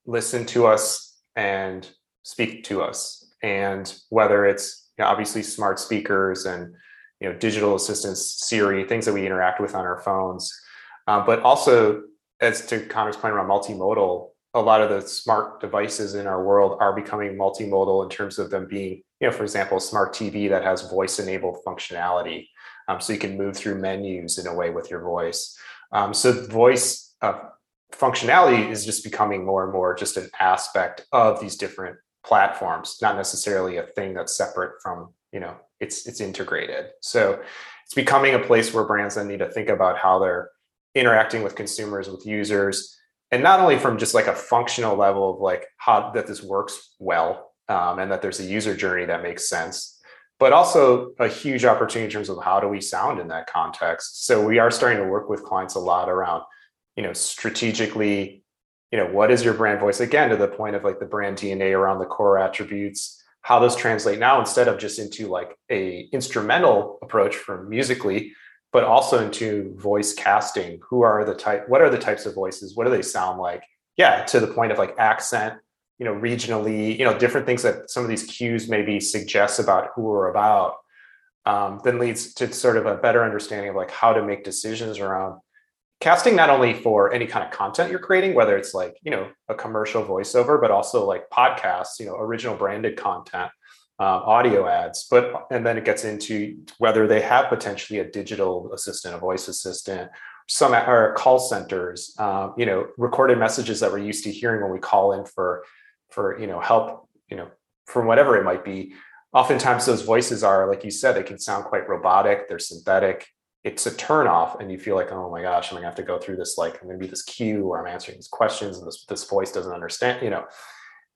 listen to us and speak to us. And whether it's obviously smart speakers and digital assistants, Siri, things that we interact with on our phones. But also, as to Connor's point around multimodal, a lot of the smart devices in our world are becoming multimodal in terms of them being, for example, a smart TV that has voice-enabled functionality. So you can move through menus in a way with your voice. So voice functionality is just becoming more and more just an aspect of these different platforms, not necessarily a thing that's separate from, it's integrated. So it's becoming a place where brands then need to think about how they're interacting with consumers, with users, and not only from just like a functional level of like how that this works well, and that there's a user journey that makes sense, but also a huge opportunity in terms of how do we sound in that context. So we are starting to work with clients a lot around strategically, what is your brand voice? Again, to the point of like the brand DNA around the core attributes, how those translate now instead of just into like a instrumental approach from Musical.ly, but also into voice casting. What are the types of voices? What do they sound like? Yeah, to the point of like accent, regionally, different things that some of these cues maybe suggest about who we're about, then leads to sort of a better understanding of like how to make decisions around casting, not only for any kind of content you're creating, whether it's like, a commercial voiceover, but also like podcasts, original branded content, audio ads, and then it gets into whether they have potentially a digital assistant, a voice assistant, some are call centers, recorded messages that we're used to hearing when we call in for help, from whatever it might be. Oftentimes those voices are, like you said, they can sound quite robotic, they're synthetic. It's a turnoff, and you feel like, oh my gosh, I'm gonna have to go through this, like I'm gonna be this queue where I'm answering these questions and this voice doesn't understand,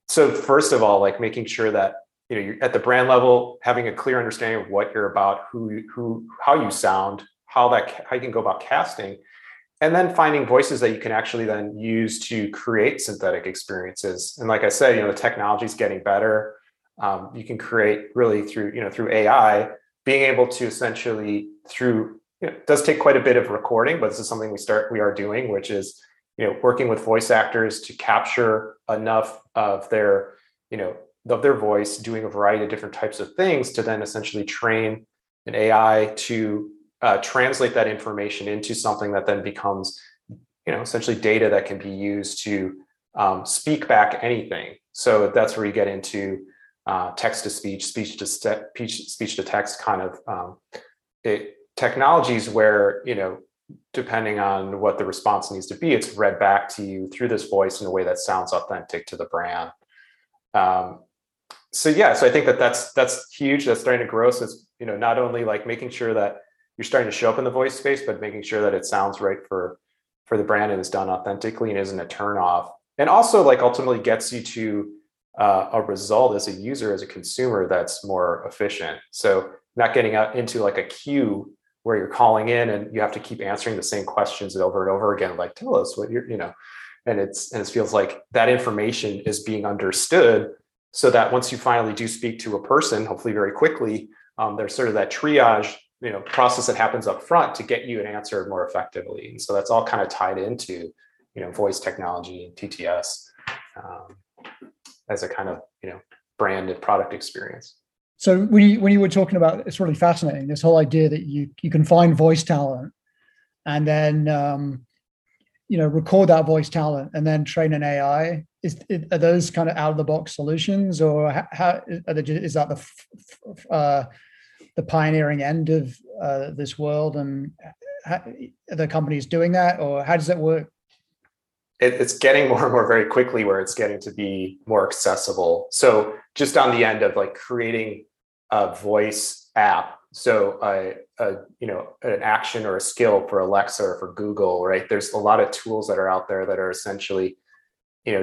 So first of all, like making sure that, you're at the brand level, having a clear understanding of what you're about, who, how you sound, how you can go about casting, and then finding voices that you can actually then use to create synthetic experiences. And like I said, the technology is getting better. You can create really through, through AI, being able to essentially through, it does take quite a bit of recording, but this is something we are doing, which is, working with voice actors to capture enough of their, of their voice, doing a variety of different types of things to then essentially train an AI to translate that information into something that then becomes, essentially data that can be used to speak back anything. So that's where you get into text to speech, speech to text kind of technologies where, depending on what the response needs to be, it's read back to you through this voice in a way that sounds authentic to the brand. So I think that's huge. That's starting to grow. So it's, not only like making sure that you're starting to show up in the voice space, but making sure that it sounds right for the brand and is done authentically and isn't a turnoff. And also like ultimately gets you to a result as a user, as a consumer, that's more efficient. So not getting out into like a queue where you're calling in and you have to keep answering the same questions over and over again, like tell us what you're, and it feels like that information is being understood so that once you finally do speak to a person, hopefully very quickly, there's sort of that triage, process that happens up front to get you an answer more effectively. And so that's all kind of tied into, voice technology and TTS as a kind of, branded product experience. So when you were talking about, it's really fascinating, this whole idea that you can find voice talent and then, record that voice talent and then train an AI. Are those kind of out of the box solutions, or how is that the pioneering end of this world, and are the companies doing that, or how does that work? It's getting more and more very quickly where it's getting to be more accessible. So just on the end of like creating a voice app, so an action or a skill for Alexa or for Google, right? There's a lot of tools that are out there that are essentially,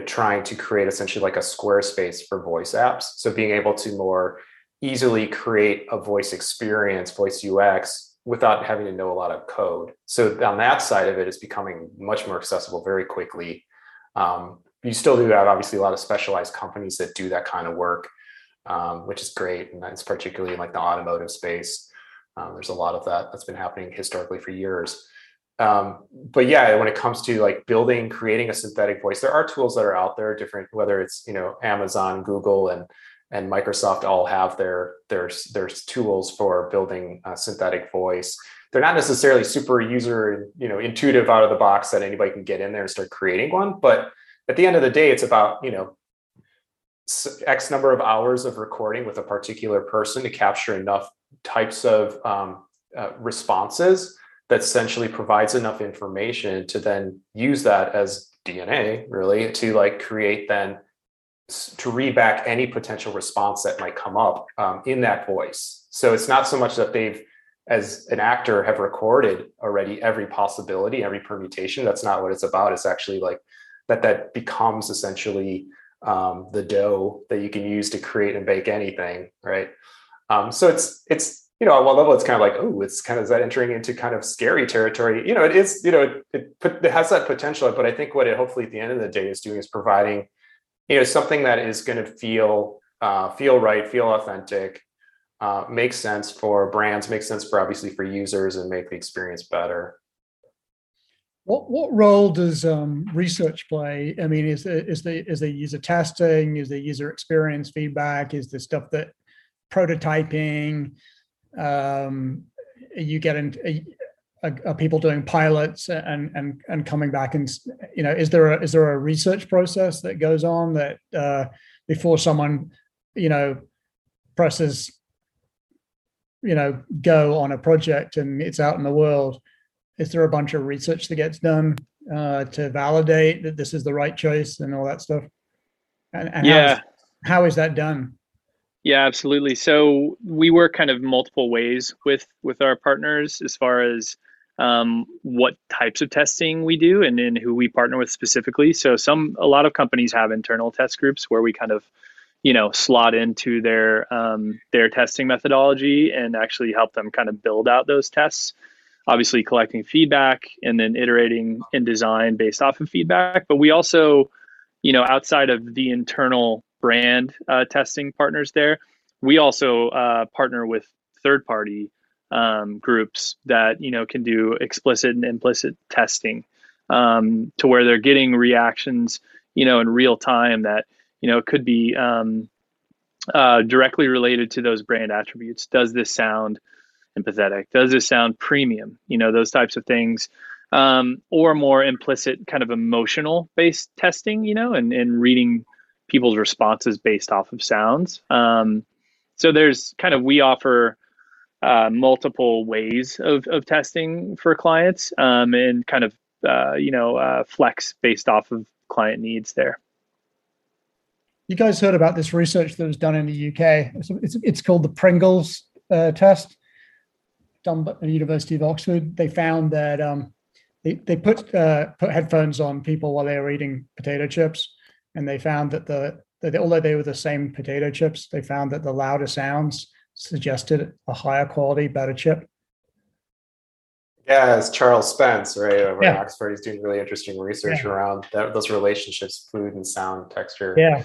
trying to create essentially like a Squarespace for voice apps. So being able to more easily create a voice experience, voice UX, without having to know a lot of code. So on that side of it, it's becoming much more accessible very quickly. You still do have obviously a lot of specialized companies that do that kind of work, which is great. And that's particularly in like the automotive space. There's a lot of that's been happening historically for years. But yeah, when it comes to like creating a synthetic voice, there are tools that are out there, different, whether it's, Amazon, Google, and Microsoft all have their tools for building a synthetic voice. They're not necessarily super user, intuitive out of the box that anybody can get in there and start creating one. But at the end of the day, it's about, X number of hours of recording with a particular person to capture enough types of responses that essentially provides enough information to then use that as DNA, really, to like create then, to read back any potential response that might come up in that voice. So it's not so much that they've, as an actor, have recorded already every possibility, every permutation. That's not what it's about. It's actually like that becomes essentially the dough that you can use to create and bake anything, right? So it's on one level, it's kind of like, oh, it's kind of, is that entering into kind of scary territory? It is, it has that potential, but I think what it hopefully at the end of the day is doing is providing something that is going to feel right, feel authentic, make sense for brands, make sense for obviously for users, and make the experience better. What role does research play? I mean, is the user testing, is the user experience feedback, is the stuff that prototyping? You get into are people doing pilots and coming back and, is there a research process that goes on that before someone, presses, go on a project and it's out in the world? Is there a bunch of research that gets done to validate that this is the right choice and all that stuff? And yeah. How is that done? Yeah, absolutely. So we work kind of multiple ways with our partners as far as what types of testing we do and then who we partner with specifically. So a lot of companies have internal test groups where we kind of, slot into their testing methodology and actually help them kind of build out those tests, obviously collecting feedback and then iterating in design based off of feedback. But we also, outside of the internal brand testing partners there. We also partner with third-party groups that, you know, can do explicit and implicit testing to where they're getting reactions, you know, in real time that, you know, could be directly related to those brand attributes. Does this sound empathetic? Does this sound premium? You know, those types of things. Or more implicit kind of emotional based testing, you know, and reading people's responses based off of sounds. So there's kind of, we offer multiple ways of testing for clients and kind of, you know, flex based off of client needs there. You guys heard about this research that was done in the UK. It's called the Pringles test, done by the University of Oxford. They found that they put headphones on people while they were eating potato chips, and they found that although they were the same potato chips, they found that the louder sounds suggested a higher quality, better chip. Yeah, it's Charles Spence, right, over at Oxford. He's doing really interesting research around those relationships, food and sound, texture. Yeah.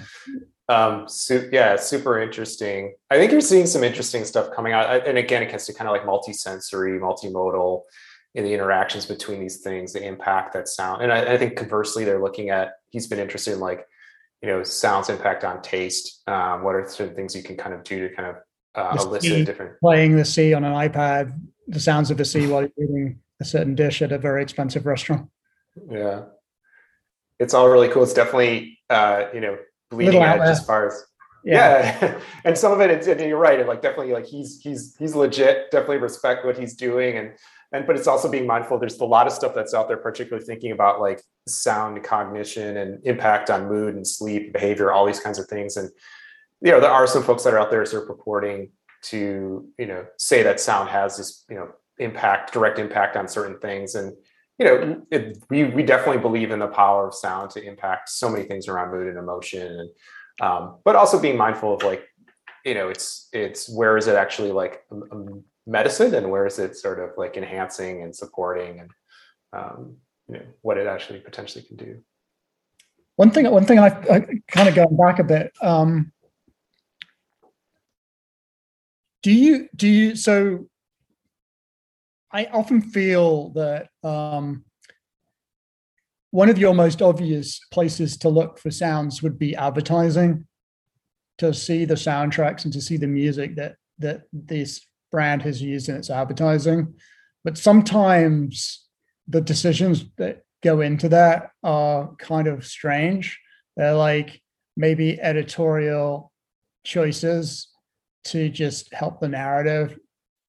Super interesting. I think you're seeing some interesting stuff coming out. And again, it gets to kind of like multi-sensory, multimodal in the interactions between these things, the impact that sound. And I think conversely, they're looking at, he's been interested in like, you know, sound's impact on taste. What are certain things you can kind of do to kind of elicit different. Playing the sea on an iPad. The sounds of the sea while you're eating a certain dish at a very expensive restaurant. Yeah. It's all really cool. It's definitely, you know, bleeding edge as far as, and some of it, it's, and you're right. And like, definitely like he's legit, definitely respect what he's doing. And, but it's also being mindful. There's a lot of stuff that's out there, particularly thinking about like sound cognition and impact on mood and sleep, behavior, all these kinds of things. And, you know, there are some folks that are out there sort of purporting to, you know, say that sound has this, you know, impact, direct impact on certain things. And, you know, we definitely believe in the power of sound to impact so many things around mood and emotion, and, but also being mindful of like, you know, it's where is it actually like medicine and where is it sort of like enhancing and supporting and, you know, what it actually potentially can do. One thing I kind of going back a bit, so I often feel that one of your most obvious places to look for sounds would be advertising, to see the soundtracks and to see the music that this brand has used in its advertising. But sometimes the decisions that go into that are kind of strange. They're like maybe editorial choices to just help the narrative,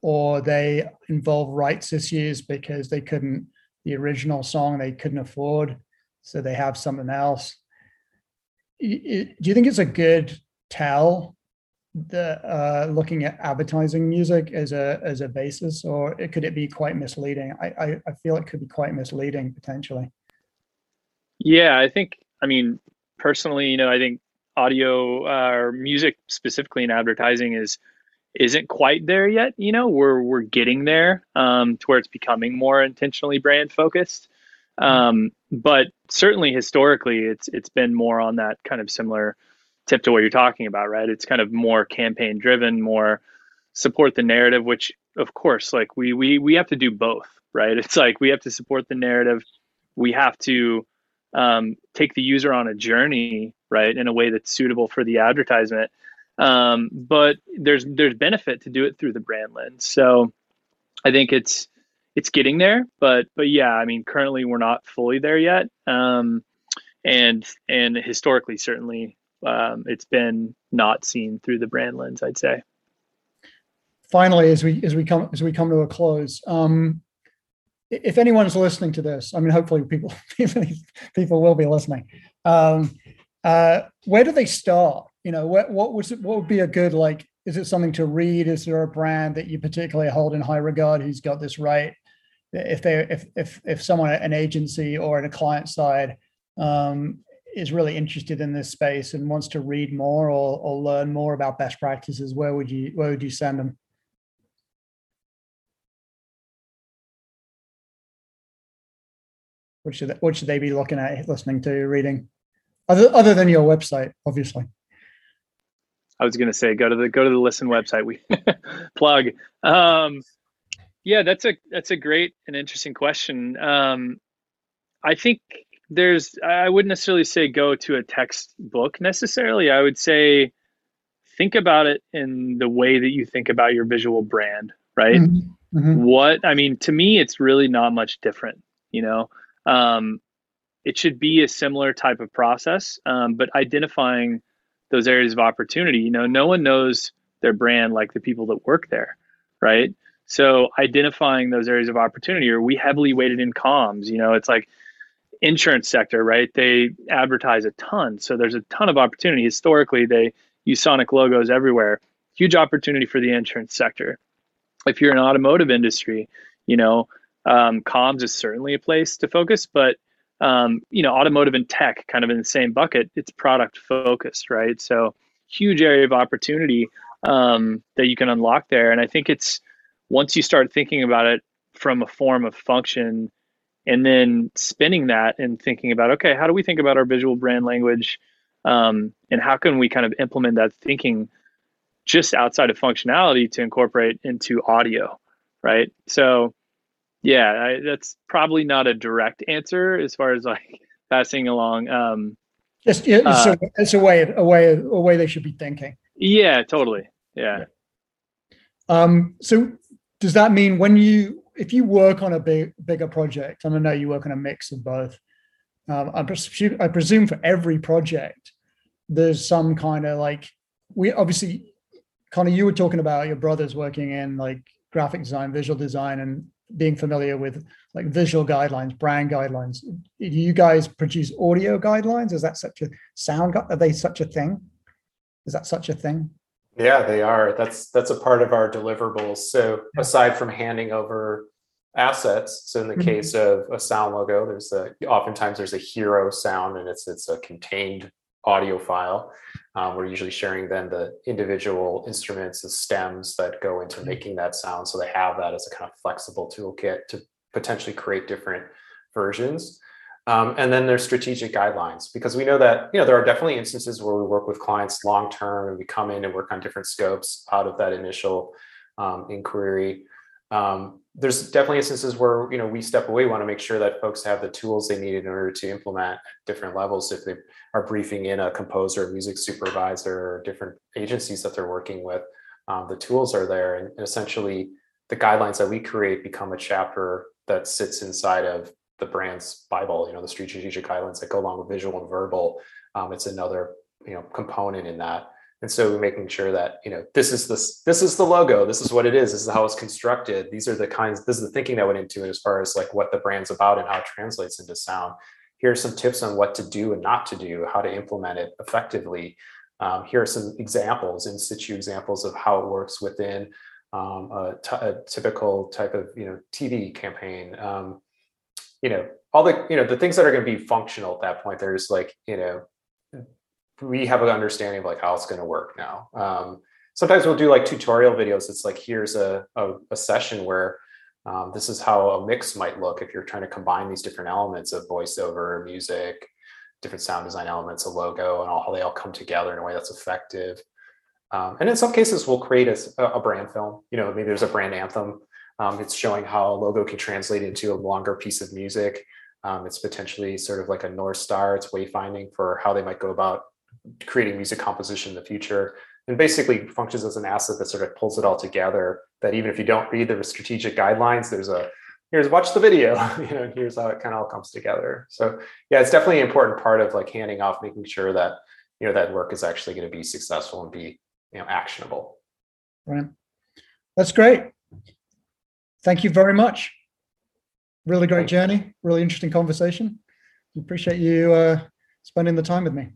or they involve rights issues because the original song they couldn't afford, so they have something else. Do you think it's a good tell that looking at advertising music as a basis, or could it be quite misleading? I feel it could be quite misleading potentially. Yeah, I think, I mean, personally, you know, I think audio or music specifically in advertising isn't quite there yet. You know, we're getting there to where it's becoming more intentionally brand focused. But certainly historically, it's been more on that kind of similar tip to what you're talking about, right? It's kind of more campaign driven, more support the narrative, which of course, like we have to do both, right? It's like we have to support the narrative. We have to take the user on a journey, right, in a way that's suitable for the advertisement. But there's benefit to do it through the brand lens. So I think it's getting there, but yeah, I mean, currently we're not fully there yet. And historically, certainly, it's been not seen through the brand lens, I'd say. Finally, as we come to a close, if anyone's listening to this, I mean, hopefully people will be listening. Where do they start? You know, what would be a good, like, is it something to read? Is there a brand that you particularly hold in high regard who's got this right? If someone at an agency or at a client side is really interested in this space and wants to read more or learn more about best practices, where would you send them? What should they be looking at, listening to, reading? Other than your website, obviously. I was going to say, go to the Listen website. We plug. Yeah, that's a great and interesting question. I think I wouldn't necessarily say go to a textbook necessarily. I would say think about it in the way that you think about your visual brand, right? Mm-hmm. To me, it's really not much different, it should be a similar type of process, but identifying those areas of opportunity. No one knows their brand like the people that work there, right? So identifying those areas of opportunity, or we heavily weighted in comms, it's like insurance sector, right? They advertise a ton. So there's a ton of opportunity. Historically, they use sonic logos everywhere. Huge opportunity for the insurance sector. If you're in automotive industry, comms is certainly a place to focus, but automotive and tech kind of in the same bucket, it's product focused, right? So huge area of opportunity that you can unlock there. And I think it's, once you start thinking about it from a form of function and then spinning that and thinking about, okay, how do we think about our visual brand language? And how can we kind of implement that thinking just outside of functionality to incorporate into audio, right? So yeah, that's probably not a direct answer as far as like passing along. It's a way they should be thinking. Yeah, totally. Yeah. So does that mean if you work on a bigger project, and I know you work on a mix of both, I presume for every project, there's some kind of like, Connor, you were talking about your brothers working in like graphic design, visual design, and being familiar with like visual guidelines, brand guidelines. Do you guys produce audio guidelines? Is that such a thing? Yeah, they are. That's a part of our deliverables. So aside from handing over assets, so in the case of a sound logo, there's oftentimes a hero sound, and it's a contained audio file. We're usually sharing then the individual instruments, the stems that go into making that sound. So they have that as a kind of flexible toolkit to potentially create different versions. And then there's strategic guidelines, because we know that, there are definitely instances where we work with clients long-term and we come in and work on different scopes out of that initial inquiry. There's definitely instances where, we step away, want to make sure that folks have the tools they need in order to implement at different levels. If they are briefing in a composer, a music supervisor, or different agencies that they're working with, the tools are there. And essentially the guidelines that we create become a chapter that sits inside of the brand's Bible, the strategic guidelines that go along with visual and verbal. It's another, component in that. And so we're making sure that, this is the logo, this is what it is, this is how it's constructed. This is the thinking that went into it as far as like what the brand's about and how it translates into sound. Here are some tips on what to do and not to do, how to implement it effectively. Here are some examples, in situ examples of how it works within a typical type of, TV campaign. All the, the things that are going to be functional at that point, they're just like, we have an understanding of like how it's going to work now. Sometimes we'll do like tutorial videos. It's like, here's a session where this is how a mix might look if you're trying to combine these different elements of voiceover, music, different sound design elements, a logo, and how they all come together in a way that's effective. And in some cases, we'll create a brand film. Maybe there's a brand anthem. It's showing how a logo can translate into a longer piece of music. It's potentially sort of like a North Star. It's wayfinding for how they might go about creating music composition in the future, and basically functions as an asset that sort of pulls it all together, that even if you don't read the strategic guidelines, here's watch the video, and here's how it kind of all comes together. So yeah, it's definitely an important part of like handing off, making sure that, that work is actually going to be successful and be, actionable. Right. That's great. Thank you very much. Really great journey, really interesting conversation. Appreciate you spending the time with me.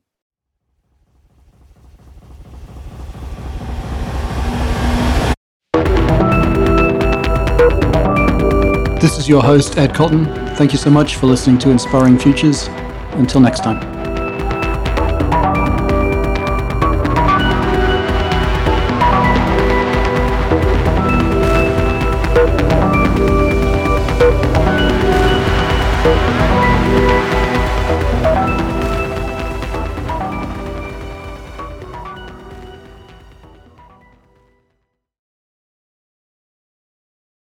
This is your host, Ed Cotton. Thank you so much for listening to Inspiring Futures. Until next time.